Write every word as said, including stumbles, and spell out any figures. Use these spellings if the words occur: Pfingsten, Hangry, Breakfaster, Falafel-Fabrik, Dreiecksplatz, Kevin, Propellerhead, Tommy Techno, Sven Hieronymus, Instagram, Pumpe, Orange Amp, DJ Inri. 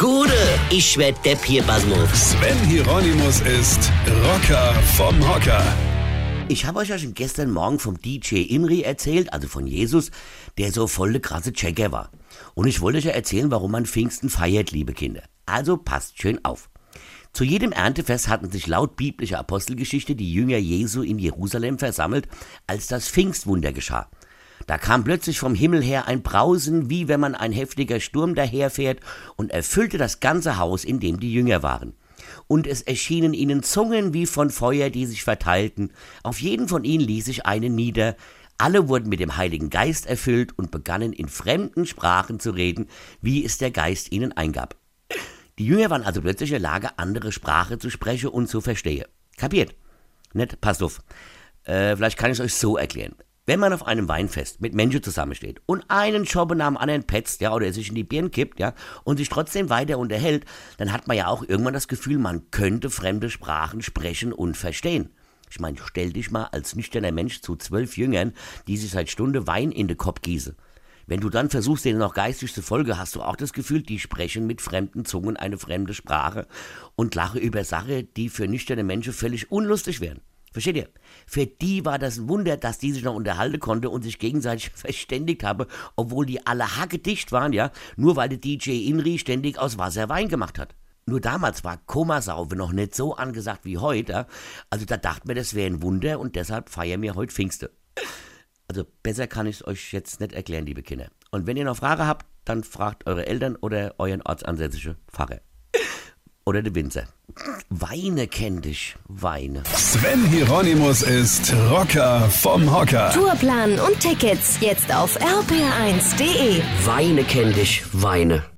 Gude, ich werd Depp hier, Basmus. Sven Hieronymus ist Rocker vom Hocker. Ich habe euch ja schon gestern Morgen vom D J Inri erzählt, also von Jesus, der so voll der krasse Checker war. Und ich wollte euch ja erzählen, warum man Pfingsten feiert, liebe Kinder. Also passt schön auf. Zu jedem Erntefest hatten sich laut biblischer Apostelgeschichte die Jünger Jesu in Jerusalem versammelt, als das Pfingstwunder geschah. Da kam plötzlich vom Himmel her ein Brausen, wie wenn man ein heftiger Sturm daherfährt, und erfüllte das ganze Haus, in dem die Jünger waren. Und es erschienen ihnen Zungen wie von Feuer, die sich verteilten. Auf jeden von ihnen ließ sich eine nieder. Alle wurden mit dem Heiligen Geist erfüllt und begannen in fremden Sprachen zu reden, wie es der Geist ihnen eingab. Die Jünger waren also plötzlich in der Lage, andere Sprache zu sprechen und zu verstehen. Kapiert? Nett? Passt auf. Äh, vielleicht kann ich es euch so erklären. Wenn man auf einem Weinfest mit Menschen zusammensteht und einen Schoppen nach dem anderen petzt, ja, oder sich in die Birnen kippt, ja, und sich trotzdem weiter unterhält, dann hat man ja auch irgendwann das Gefühl, man könnte fremde Sprachen sprechen und verstehen. Ich meine, stell dich mal als nüchterner Mensch zu zwölf Jüngern, die sich seit Stunde Wein in den Kopf gießen. Wenn du dann versuchst, denen noch geistig zu folgen, hast du auch das Gefühl, die sprechen mit fremden Zungen eine fremde Sprache und lachen über Sachen, die für nüchterne Menschen völlig unlustig wären. Versteht ihr? Für die war das ein Wunder, dass die sich noch unterhalten konnte und sich gegenseitig verständigt haben, obwohl die alle hackedicht waren, ja, nur weil der D J Inri ständig aus Wasser Wein gemacht hat. Nur damals war Komasaufe noch nicht so angesagt wie heute, also da dachte mir, das wäre ein Wunder, und deshalb feiern wir heute Pfingste. Also besser kann ich es euch jetzt nicht erklären, liebe Kinder. Und wenn ihr noch Fragen habt, dann fragt eure Eltern oder euren ortsansässigen Pfarrer. Oder der Winzer. Weine kenn dich, Weine. Sven Hieronymus ist Rocker vom Hocker. Tourplan und Tickets jetzt auf r p r eins punkt de. Weine kenn dich, Weine.